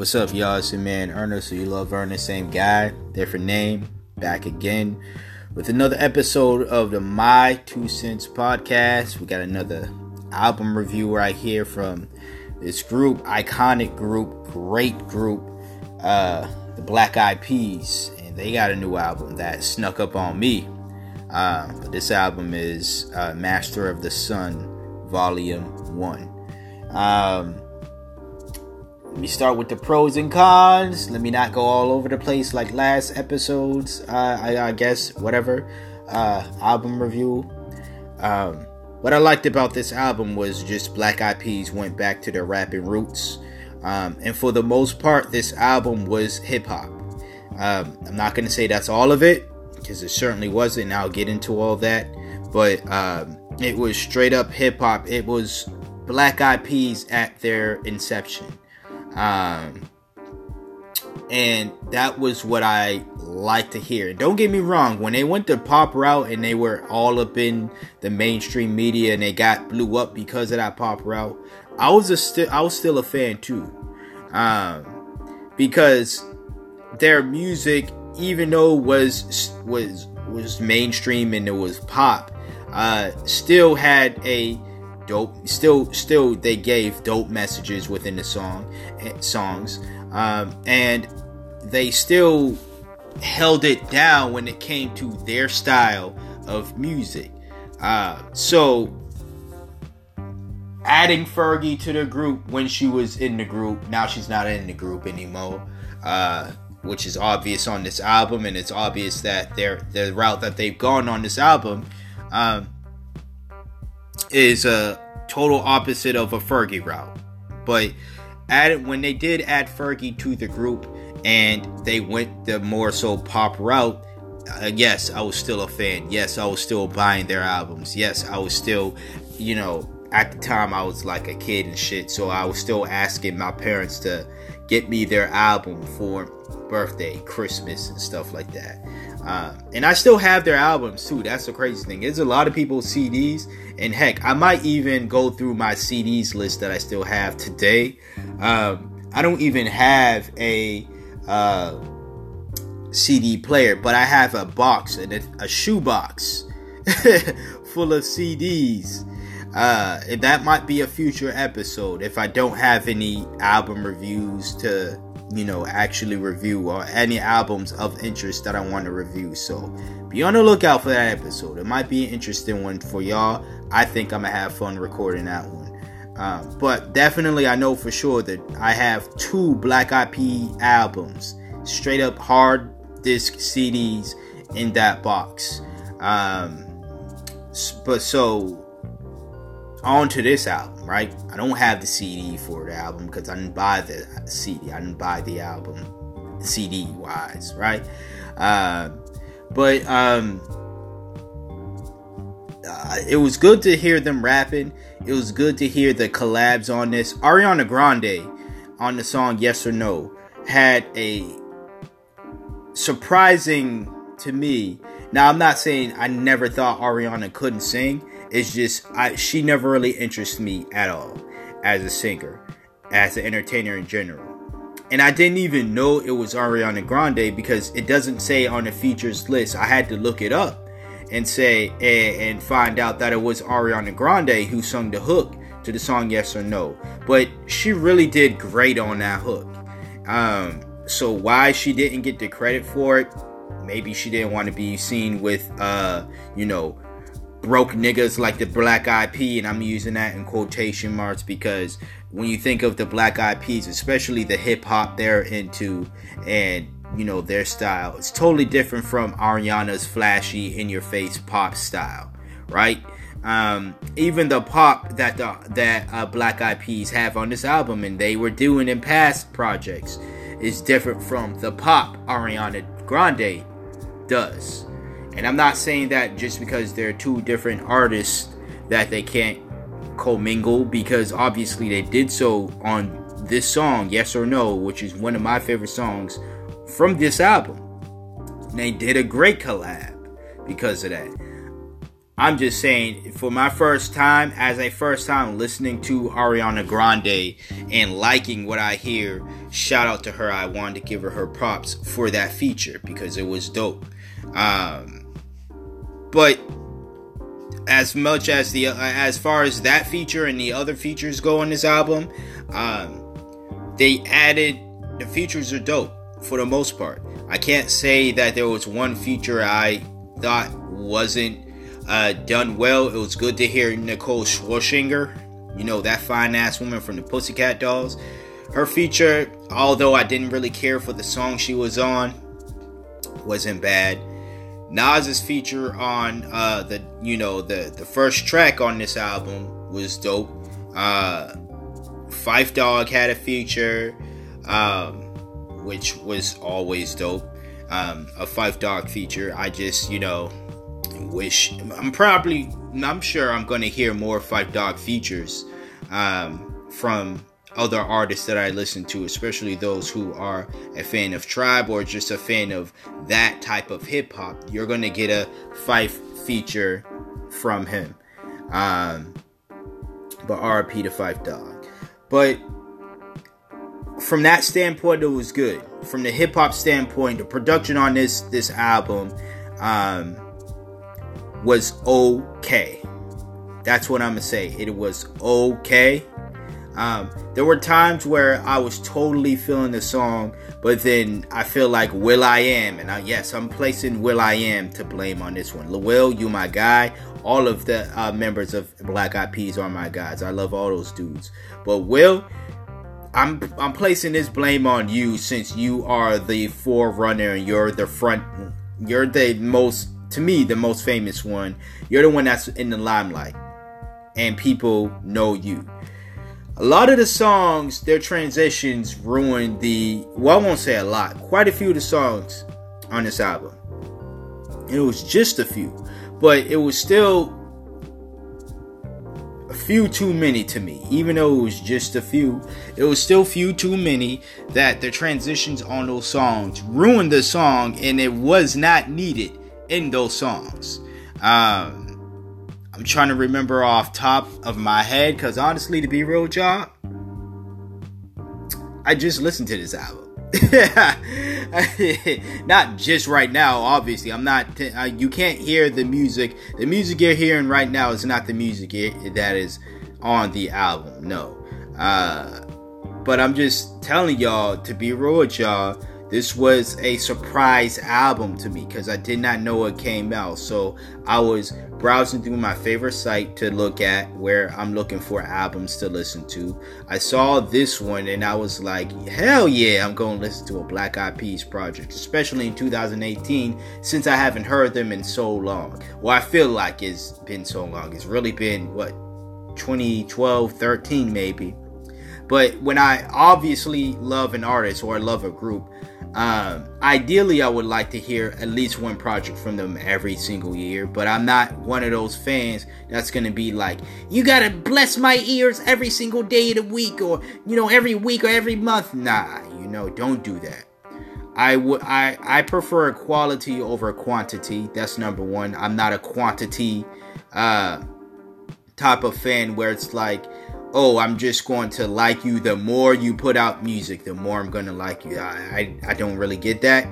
What's up, y'all? It's your man Ernest, so you love Ernest, same guy, different name, back again with another episode of the My 2 Cents Podcast. We got another album review right here from this group, iconic group, great group, the Black Eyed Peas, and they got a new album that snuck up on me. But this album is Master of the Sun Volume 1. Let me start with the pros and cons. Let me not go all over the place like last episode's, album review. What I liked about this album was just Black Eyed Peas went back to their rapping roots. And for the most part, this album was hip-hop. I'm not going to say that's all of it, because it certainly wasn't, and I'll get into all that. But it was straight up hip-hop. It was Black Eyed Peas at their inception. And that was what I like to hear. Don't get me wrong, when they went the pop route and they were all up in the mainstream media and they got blew up because of that pop route, I was still a fan too, because their music, even though was mainstream and it was pop, still had a dope, still they gave dope messages within the songs, and they still held it down when it came to their style of music. So adding Fergie to the group when she was in the group, now she's not in the group anymore, which is obvious on this album, and it's obvious that the route that they've gone on this album is a total opposite of a Fergie route. But when they did add Fergie to the group and they went the more so pop route, yes, I was still a fan. Yes, I was still buying their albums. Yes, I was still, at the time I was like a kid and shit, so I was still asking my parents to get me their album for birthday, Christmas, and stuff like that. And I still have their albums too. That's the crazy thing. There's a lot of people's CDs, and heck, I might even go through my CDs list that I still have today. I don't even have a CD player, but I have a box, a shoe box full of CDs. And that might be a future episode if I don't have any album reviews to actually review, or any albums of interest that I want to review. So be on the lookout for that episode. It might be an interesting one for y'all. I think I'm gonna have fun recording that one. But definitely, I know for sure that I have 2 Black Eyed Peas albums, straight up hard disc CDs in that box. But so on to this album, right? I don't have the CD for the album because I didn't buy the CD. I didn't buy the album CD wise, right? It was good to hear them rapping. It was good to hear the collabs on this. Ariana Grande on the song Yes or No had a surprising to me. Now, I'm not saying I never thought Ariana couldn't sing. It's just she never really interested me at all as a singer, as an entertainer in general. And I didn't even know it was Ariana Grande because it doesn't say on the features list. I had to look it up and find out that it was Ariana Grande who sung the hook to the song Yes or No. But she really did great on that hook. So why she didn't get the credit for it, maybe she didn't want to be seen with, broke niggas like the Black Eyed Peas, and I'm using that in quotation marks because when you think of the Black Eyed Peas, especially the hip hop they're into and their style, it's totally different from Ariana's flashy in your face pop style, right? Even the pop that Black Eyed Peas have on this album and they were doing in past projects is different from the pop Ariana Grande does. And I'm not saying that just because they're 2 different artists that they can't commingle, because obviously they did so on this song, Yes or No, which is one of my favorite songs from this album. And they did a great collab because of that. I'm just saying, for my first time, as a first time listening to Ariana Grande and liking what I hear, shout out to her. I wanted to give her props for that feature because it was dope. But as much as the as far as that feature and the other features go on this album, they added, the features are dope for the most part. I can't say that there was one feature I thought wasn't done well. It was good to hear Nicole Scherzinger, you know, that fine ass woman from the Pussycat Dolls. Her feature, although I didn't really care for the song she was on, wasn't bad. Nas's feature on the first track on this album was dope. Phife Dawg had a feature, which was always dope. A Phife Dawg feature. I just, I'm sure I'm gonna hear more Phife Dawg features from other artists that I listen to, especially those who are a fan of Tribe or just a fan of that type of hip hop. You're gonna get a Phife feature from him. But R.I.P. to Phife Dawg. But from that standpoint, it was good. From the hip hop standpoint, the production on this album was okay. That's what I'm gonna say. It was okay. There were times where I was totally feeling the song, but then I feel like will.i.am, and I'm placing will.i.am to blame on this one. Will, you my guy. All of the members of Black Eyed Peas are my guys. I love all those dudes. But Will, I'm placing this blame on you, since you are the forerunner and you're the most, to me, the most famous one. You're the one that's in the limelight, and people know you. A lot of the songs, their transitions ruined I won't say a lot, quite a few of the songs on this album. It was just a few, but it was still a few too many to me. Even though it was just a few, it was still few too many, that the transitions on those songs ruined the song, and it was not needed in those songs. I'm trying to remember off top of my head, because honestly, to be real with y'all, I just listened to this album. Not just right now, obviously. I'm not, you can't hear the music. The music you're hearing right now is not the music that is on the album, no. But I'm just telling y'all, to be real with y'all, this was a surprise album to me, because I did not know it came out. So I was browsing through my favorite site to look at where I'm looking for albums to listen to. I saw this one and I was like, hell yeah, I'm going to listen to a Black Eyed Peas project, especially in 2018, since I haven't heard them in so long. Well, I feel like it's been so long. It's really been, 2012, 13 maybe. But when I obviously love an artist or I love a group, ideally I would like to hear at least one project from them every single year. But I'm not one of those fans that's going to be like, you got to bless my ears every single day of the week, or, every week or every month. Nah, don't do that. I prefer quality over quantity. That's number one. I'm not a quantity type of fan where it's like, oh, I'm just going to like you. The more you put out music, the more I'm going to like you. I don't really get that.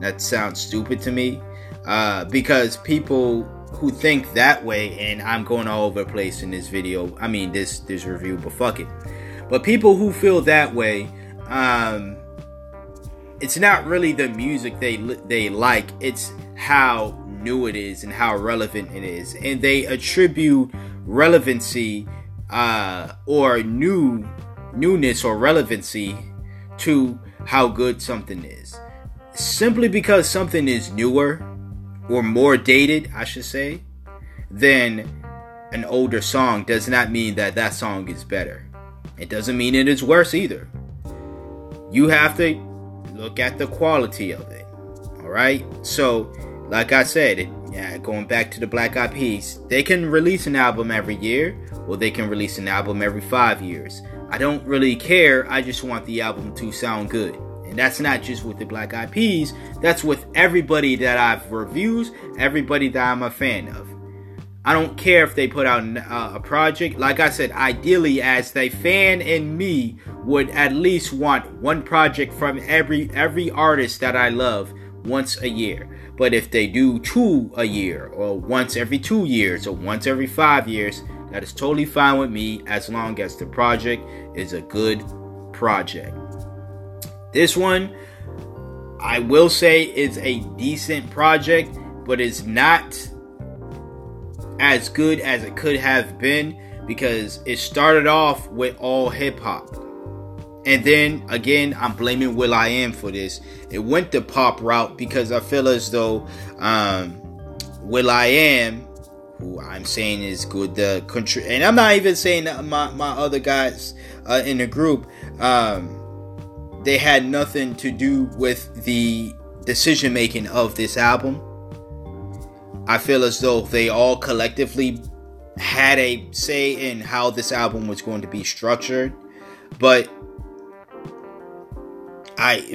That sounds stupid to me. Because people who think that way, and I'm going all over the place in this video, I mean this review, but fuck it. But people who feel that way, it's not really the music they like. It's how new it is and how relevant it is. And they attribute relevancy or newness or relevancy to how good something is. Simply because something is newer or more dated, I should say, than an older song does not mean that song is better. It doesn't mean it is worse either. You have to look at the quality of it. All right? So, like I said, going back to the Black Eyed Peas, they can release an album every year, or they can release an album every 5 years. I don't really care. I just want the album to sound good. And that's not just with the Black Eyed Peas. That's with everybody that I've reviewed, everybody that I'm a fan of. I don't care if they put out a project. Like I said, ideally, as a fan in me would at least want one project from every artist that I love once a year. But if they do two a year, or once every 2 years, or once every 5 years, that is totally fine with me, as long as the project is a good project. This one, I will say, is a decent project, but it's not as good as it could have been, because it started off with all hip-hop. And then, again, I'm blaming will.i.am for this. It went the pop route because I feel as though will.i.am, who I'm saying is good, the country, and I'm not even saying that my other guys in the group, they had nothing to do with the decision-making of this album. I feel as though they all collectively had a say in how this album was going to be structured, but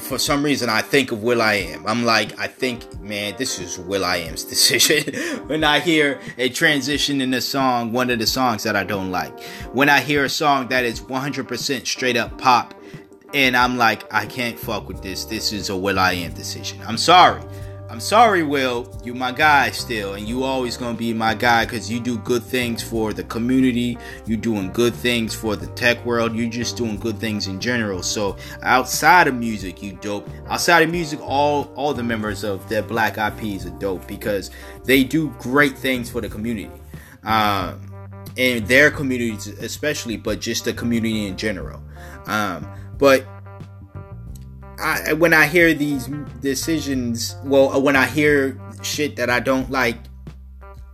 for some reason, I think of will.i.am. I'm like, I think, man, this is will.i.am's decision. When I hear a transition in a song, one of the songs that I don't like. When I hear a song that is 100% straight up pop, and I'm like, I can't fuck with this. This is a will.i.am decision. I'm sorry. I'm sorry, Will. You my guy still, and you always gonna be my guy, because you do good things for the community. You doing good things for the tech world. You just doing good things in general. So outside of music, you dope. Outside of music, all the members of the Black Eyed Peas are dope, because they do great things for the community, and their communities especially, but just the community in general. But when I hear these decisions, when I hear shit that I don't like,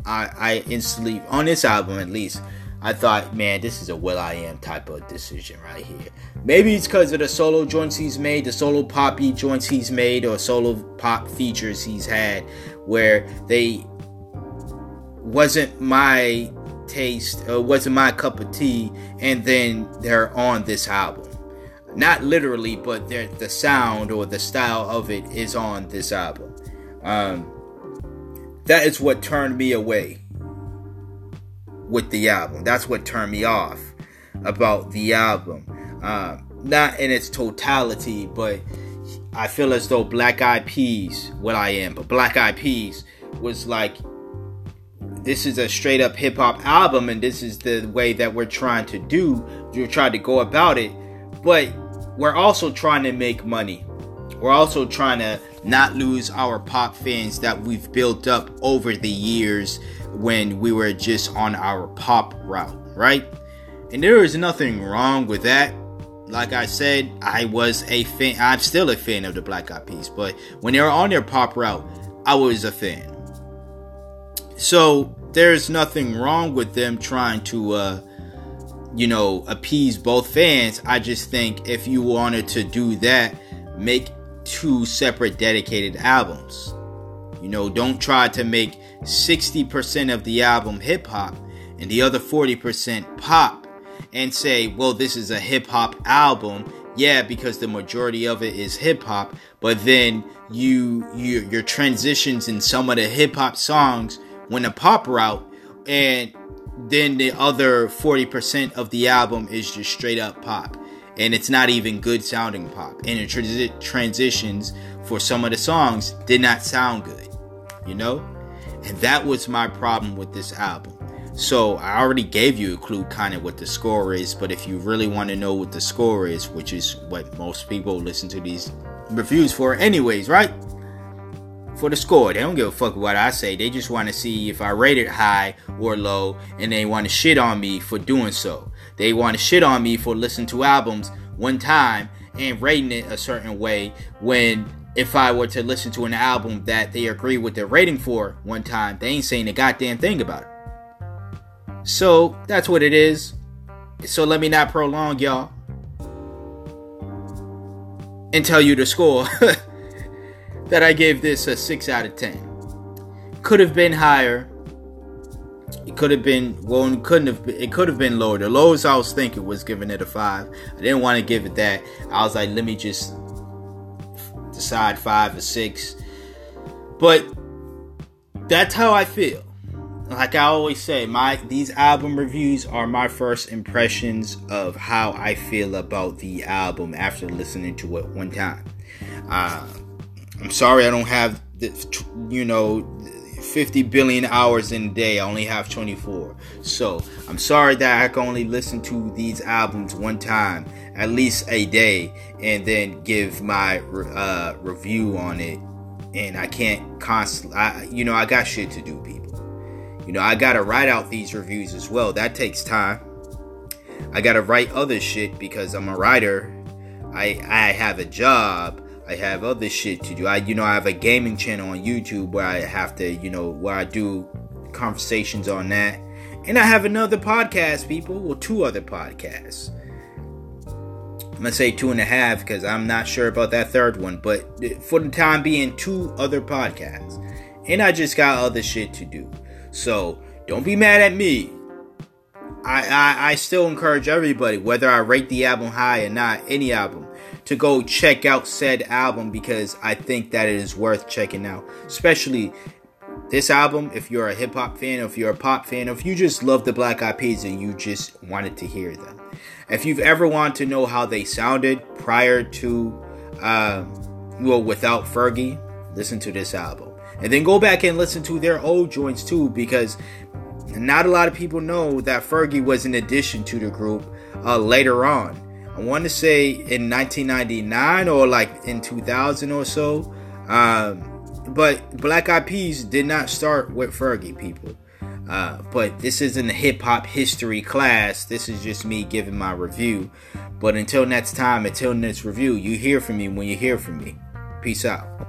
I instantly, on this album at least, I thought, man, this is a will.i.am type of decision right here. Maybe it's because of the solo joints he's made, the solo poppy joints he's made, or solo pop features he's had, where they wasn't my taste, or wasn't my cup of tea, and then they're on this album. Not literally, but the sound or the style of it is on this album. That is what turned me away with the album. That's what turned me off about the album. Not in its totality, but I feel as though Black Eyed Peas, will.i.am, but Black Eyed Peas was like, this is a straight up hip hop album, and this is the way that we're trying to do. You're trying to go about it, but we're also trying to make money. We're also trying to not lose our pop fans that we've built up over the years when we were just on our pop route, right? And there is nothing wrong with that. Like I said, I was a fan. I'm still a fan of the Black Eyed Peas, but when they were on their pop route, I was a fan. So there's nothing wrong with them trying to appease both fans. I just think if you wanted to do that, make two separate dedicated albums. Don't try to make 60% of the album hip-hop and the other 40% pop and say, well, this is a hip-hop album. Yeah, because the majority of it is hip-hop, but then your transitions in some of the hip-hop songs went a pop route, and then the other 40% of the album is just straight up pop, and it's not even good sounding pop, and the transitions for some of the songs did not sound good, and that was my problem with this album. So I already gave you a clue kind of what the score is, but if you really want to know what the score is, which is what most people listen to these reviews for anyways, right? For the score. They don't give a fuck what I say. They just want to see if I rate it high or low, and they want to shit on me for doing so. They want to shit on me for listening to albums one time and rating it a certain way, when if I were to listen to an album that they agree with their rating for one time, they ain't saying a goddamn thing about it. So that's what it is. So let me not prolong, y'all, and tell you the score. That I gave this a 6 out of 10. Could have been higher. It could have been, well, it couldn't have been, it could have been lower. The lowest I was thinking was giving it a 5. I didn't want to give it that. I was like, let me just decide 5 or 6. But that's how I feel Like I always say, these album reviews are my first impressions of how I feel about the album after listening to it one time. I'm sorry I don't have, 50 billion hours in a day. I only have 24. So I'm sorry that I can only listen to these albums one time, at least a day, and then give my review on it. And I can't constantly, I got shit to do, people. I gotta write out these reviews as well. That takes time. I gotta write other shit because I'm a writer. I have a job. I have other shit to do. I have a gaming channel on YouTube where I have to, where I do conversations on that. And I have another podcast, people. Well, two other podcasts. I'm going to say 2.5 because I'm not sure about that third one. But for the time being, two other podcasts. And I just got other shit to do. So don't be mad at me. I still encourage everybody, whether I rate the album high or not, any album, to go check out said album because I think that it is worth checking out. Especially this album, if you're a hip-hop fan, if you're a pop fan, if you just love the Black Eyed Peas and you just wanted to hear them. If you've ever wanted to know how they sounded prior to, without Fergie, listen to this album. And then go back and listen to their old joints too, because not a lot of people know that Fergie was an addition to the group later on. I want to say in 1999 or like in 2000 or so. But Black Eyed Peas did not start with Fergie, people. But this isn't a hip-hop history class. This is just me giving my review. But until next time, until next review, you hear from me when you hear from me. Peace out.